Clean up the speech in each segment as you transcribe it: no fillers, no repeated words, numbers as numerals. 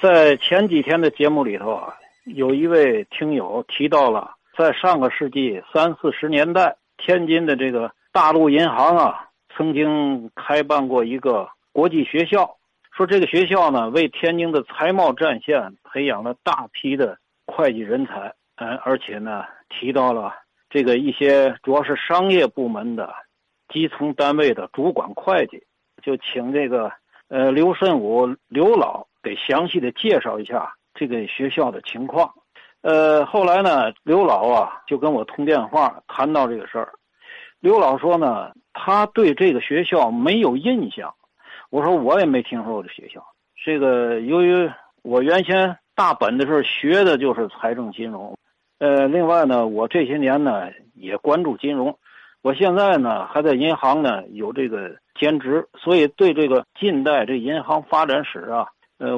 在前几天的节目里头啊，有一位听友提到了，在上个世纪30、40年代，天津的这个大陆银行啊，曾经开办过一个国际学校，说这个学校呢，为天津的财贸战线培养了大批的会计人才，而且呢，提到了这个一些主要是商业部门的基层单位的主管会计，就请这个刘慎武刘老给详细的介绍一下这个学校的情况。后来呢，刘老啊就跟我通电话谈到这个事儿。刘老说呢，他对这个学校没有印象。我说我也没听说过这学校。这个由于我原先大本的时候学的就是财政金融，另外呢，我这些年呢也关注金融。我现在呢还在银行呢有这个兼职，所以对这个近代这银行发展史啊，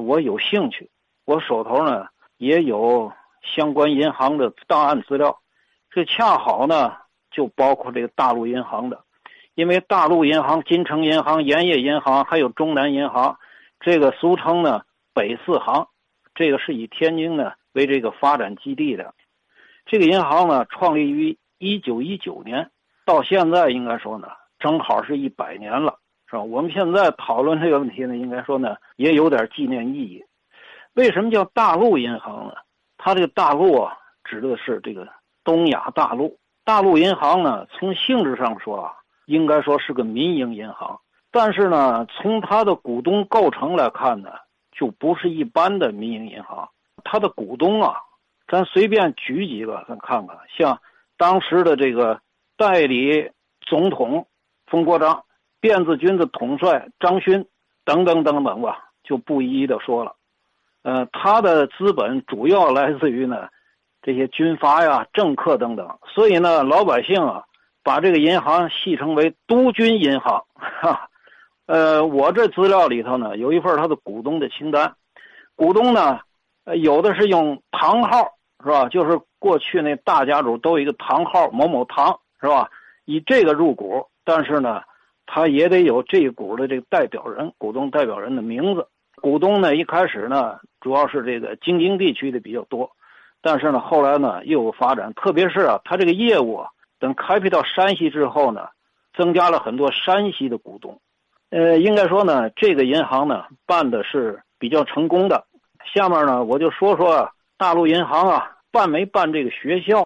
我有兴趣。我手头呢也有相关银行的档案资料，这恰好呢就包括这个大陆银行的，因为大陆银行、金城银行、盐业银行还有中南银行，这个俗称呢北四行，这个是以天津呢为这个发展基地的。这个银行呢创立于1919年。到现在应该说呢，正好是100年了，是吧？我们现在讨论这个问题呢，应该说呢，也有点纪念意义。为什么叫大陆银行呢？它这个大陆啊，指的是这个东亚大陆。大陆银行呢，从性质上说啊，应该说是个民营银行，但是呢，从它的股东构成来看呢，就不是一般的民营银行。它的股东啊，咱随便举几个，咱看看，像当时的这个代理总统冯国璋、辫子军的统帅张勋等等等等吧，就不一一的说了。他的资本主要来自于呢这些军阀呀、政客等等，所以呢老百姓啊把这个银行戏称为督军银行。我这资料里头呢有一份他的股东的清单，股东呢有的是用堂号，是吧？就是过去那大家主都有一个堂号某某堂，是吧？以这个入股，但是呢，他也得有这一股的这个代表人、股东代表人的名字。股东呢，一开始呢，主要是这个京津地区的比较多，但是呢，后来呢，业务发展，特别是啊，他这个业务啊，等开辟到山西之后呢，增加了很多山西的股东。应该说呢，这个银行呢，办的是比较成功的。下面呢，我就说说大陆银行啊，办没办这个学校。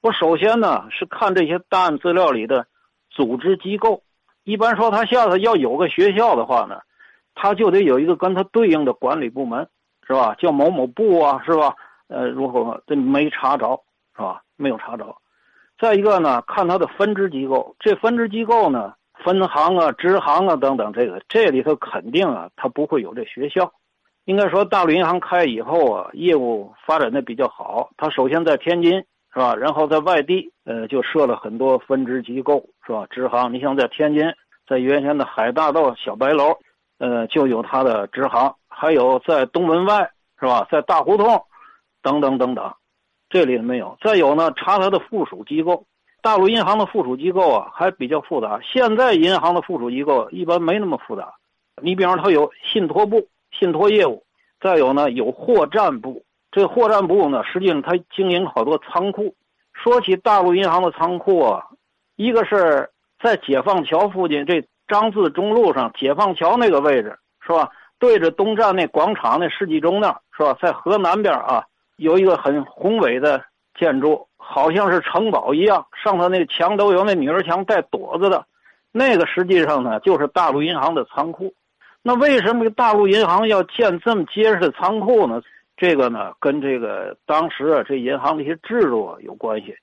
我首先呢是看这些档案资料里的组织机构，一般说他下次要有个学校的话呢，他就得有一个跟他对应的管理部门，是吧？叫某某部啊，是吧？如何这没查着，是吧？没有查着。再一个呢，看他的分支机构，这分支机构呢，分行啊、支行啊等等，这里头肯定啊，他不会有这学校。应该说，大陆银行开以后啊，业务发展的比较好，他首先在天津，是吧？然后在外地，就设了很多分支机构，是吧？支行，你像在天津，在原先的海大道小白楼，就有它的支行，还有在东门外，是吧？在大胡同，等等等等，这里没有。再有呢，查它的附属机构，大陆银行的附属机构啊，还比较复杂。现在银行的附属机构一般没那么复杂，你比方说它有信托部、信托业务，再有呢有货站部。这货站部呢，实际上它经营好多仓库。说起大陆银行的仓库啊，一个是在解放桥附近，这张自忠路上解放桥那个位置，是吧？对着东站那广场那世纪钟那儿，是吧？在河南边啊，有一个很宏伟的建筑，好像是城堡一样，上头那墙都有那女儿墙带垛子的，那个实际上呢就是大陆银行的仓库。那为什么大陆银行要建这么结实的仓库呢？这个呢，跟这个当时啊，这银行的一些制度啊有关系。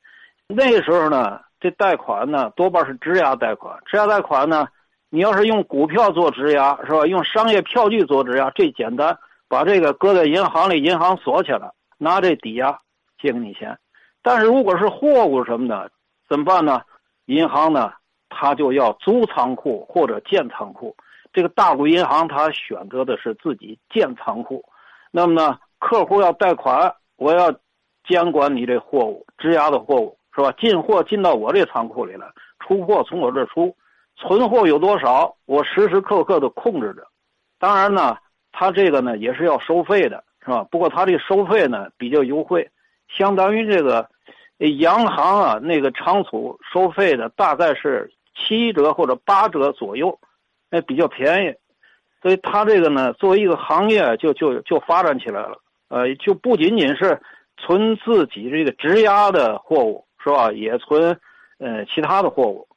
那个时候呢，这贷款呢多半是质押贷款，质押贷款呢，你要是用股票做质押，是吧？用商业票据做质押，这简单，把这个搁在银行里，银行锁起来，拿这抵押借给你钱。但是如果是货物什么的，怎么办呢？银行呢，它就要租仓库或者建仓库。这个大陆银行它选择的是自己建仓库，那么呢？客户要贷款，我要监管你这货物，质押的货物，是吧？进货进到我这仓库里来，出货从我这出，存货有多少，我时时刻刻的控制着。当然呢，它这个呢也是要收费的，是吧？不过它这收费呢比较优惠，相当于这个洋行啊那个仓储收费的大概是7折或者8折左右，那比较便宜。所以它这个呢作为一个行业就发展起来了，就不仅仅是存自己这个质押的货物，是吧？也存其他的货物。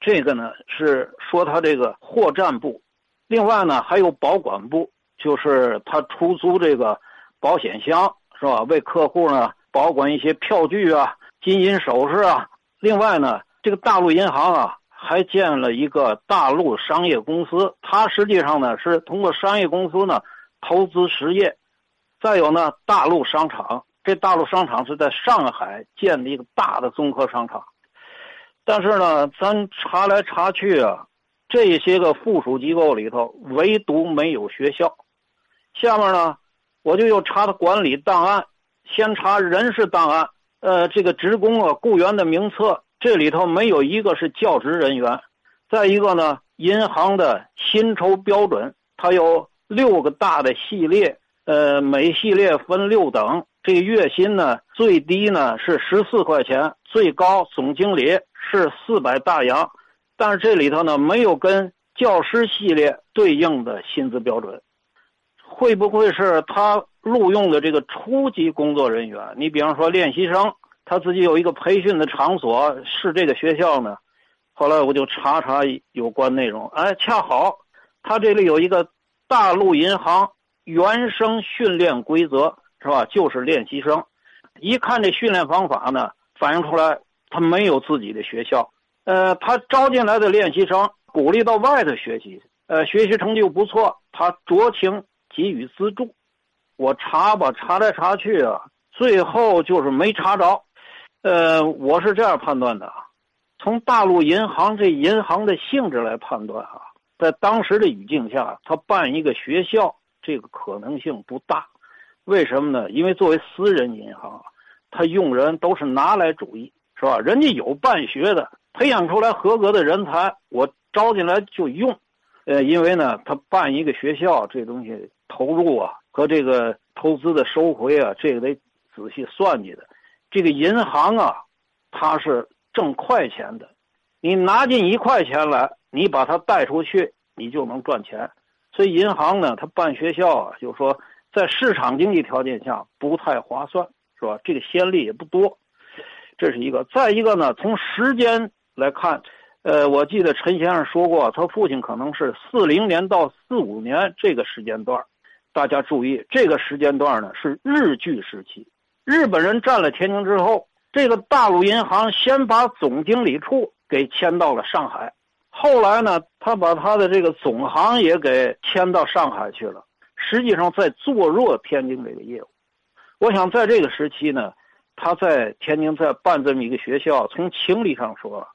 这个呢是说它这个货站部，另外呢还有保管部，就是它出租这个保险箱，是吧？为客户呢保管一些票据啊、金银首饰啊。另外呢，这个大陆银行啊还建了一个大陆商业公司，它实际上呢是通过商业公司呢投资实业。再有呢，大陆商场，这大陆商场是在上海建了一个大的综合商场。但是呢，咱查来查去啊，这些个附属机构里头唯独没有学校。下面呢，我就又查的管理档案，先查人事档案，这个职工啊、雇员的名册，这里头没有一个是教职人员。再一个呢，银行的薪酬标准，它有6个大的系列，每系列分6等。这个月薪呢，最低呢是14块钱，最高总经理是400大洋，但是这里头呢没有跟教师系列对应的薪资标准。会不会是他录用的这个初级工作人员？你比方说练习生，他自己有一个培训的场所，是这个学校呢？后来我就查有关内容，恰好他这里有一个大陆银行原生训练规则，是吧？就是练习生。一看这训练方法呢，反映出来他没有自己的学校，他招进来的练习生鼓励到外头学习，学习成绩又不错，他酌情给予资助。我查来查去啊，最后就是没查着。我是这样判断的，从大陆银行这银行的性质来判断啊，在当时的语境下，他办一个学校这个可能性不大。为什么呢？因为作为私人银行，他用人都是拿来主义，是吧？人家有办学的，培养出来合格的人才，我招进来就用。因为呢，他办一个学校这东西投入啊和这个投资的收回啊，这个得仔细算计的。这个银行啊，它是挣快钱的，你拿进1块钱来，你把它带出去，你就能赚钱。所以银行呢，它办学校啊，就是说在市场经济条件下不太划算，是吧？这个先例也不多。这是一个。再一个呢，从时间来看，我记得陈先生说过，他父亲可能是40年到45年这个时间段。大家注意，这个时间段呢是日据时期，日本人占了天津之后，这个大陆银行先把总经理处给迁到了上海，后来呢，他把他的这个总行也给迁到上海去了，实际上在做弱天津这个业务。我想在这个时期呢，他在天津在办这么一个学校，从情理上说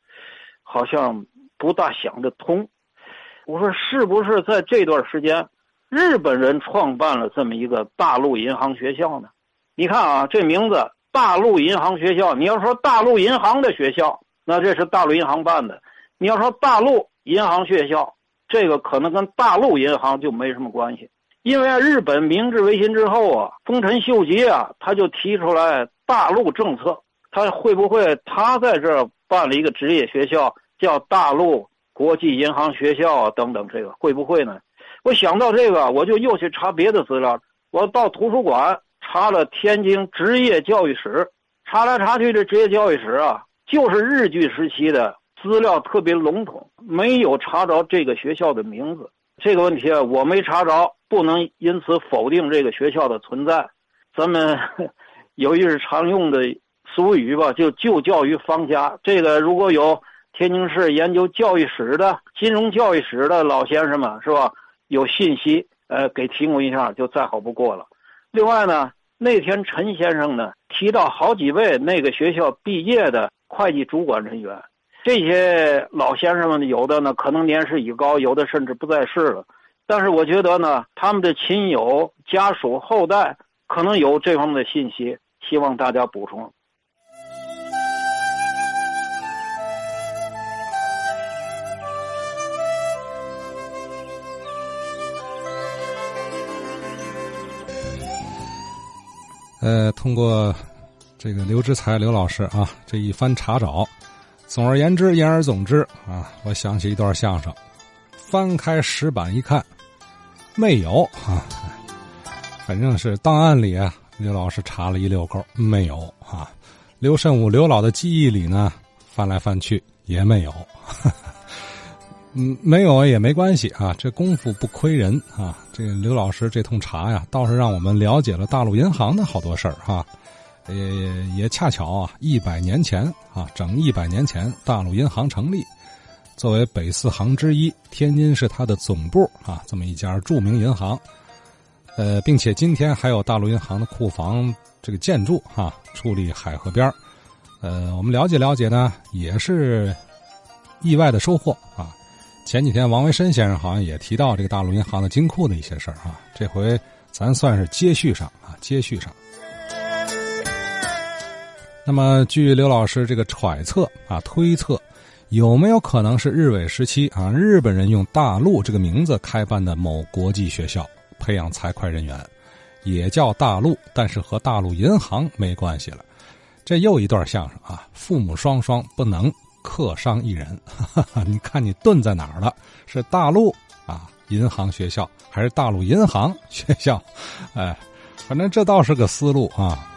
好像不大想得通。我说是不是在这段时间日本人创办了这么一个大陆银行学校呢？你看啊，这名字大陆银行学校，你要说大陆银行的学校，那这是大陆银行办的；你要说大陆银行学校，这个可能跟大陆银行就没什么关系。因为日本明治维新之后啊，丰臣秀吉啊，他就提出来大陆政策，他会不会他在这儿办了一个职业学校，叫大陆国际银行学校啊等等，这个会不会呢？我想到这个，我就又去查别的资料，我到图书馆查了天津职业教育史，查来查去，这职业教育史啊，就是日据时期的资料，特别笼统，没有查着这个学校的名字。这个问题啊，我没查着，不能因此否定这个学校的存在。咱们有一句常用的俗语吧，就教于方家。这个如果有天津市研究教育史的、金融教育史的老先生们，是吧？有信息，给提供一下就再好不过了。另外呢，那天陈先生呢提到好几位那个学校毕业的会计主管人员，这些老先生们有的呢可能年事已高，有的甚至不在世了，但是我觉得呢，他们的亲友、家属、后代可能有这方面的信息，希望大家补充。通过这个刘之才刘老师啊这一番查找，总而言之言而总之啊，我想起一段相声，翻开石板一看，没有啊，反正是档案里啊，刘老师查了一溜够，没有啊。刘慎武刘老的记忆里呢，翻来翻去也没有，呵呵，没有也没关系啊，这功夫不亏人啊。这个刘老师这通查呀，倒是让我们了解了大陆银行的好多事儿啊。也恰巧啊，100年前啊，整100年前大陆银行成立，作为北四行之一，天津是它的总部啊，这么一家著名银行，并且今天还有大陆银行的库房这个建筑啊，矗立海河边，我们了解了解呢，也是意外的收获啊。前几天王维申先生好像也提到这个大陆银行的金库的一些事儿啊，这回咱算是接续上啊，接续上。那么据刘老师这个揣测啊，推测有没有可能是日伪时期啊，日本人用大陆这个名字开办的某国际学校，培养财会人员，也叫大陆，但是和大陆银行没关系了。这又一段相声啊，父母双双不能客商一人，哈哈，你看你顿在哪儿了？是大陆啊银行学校，还是大陆银行学校？哎，反正这倒是个思路啊。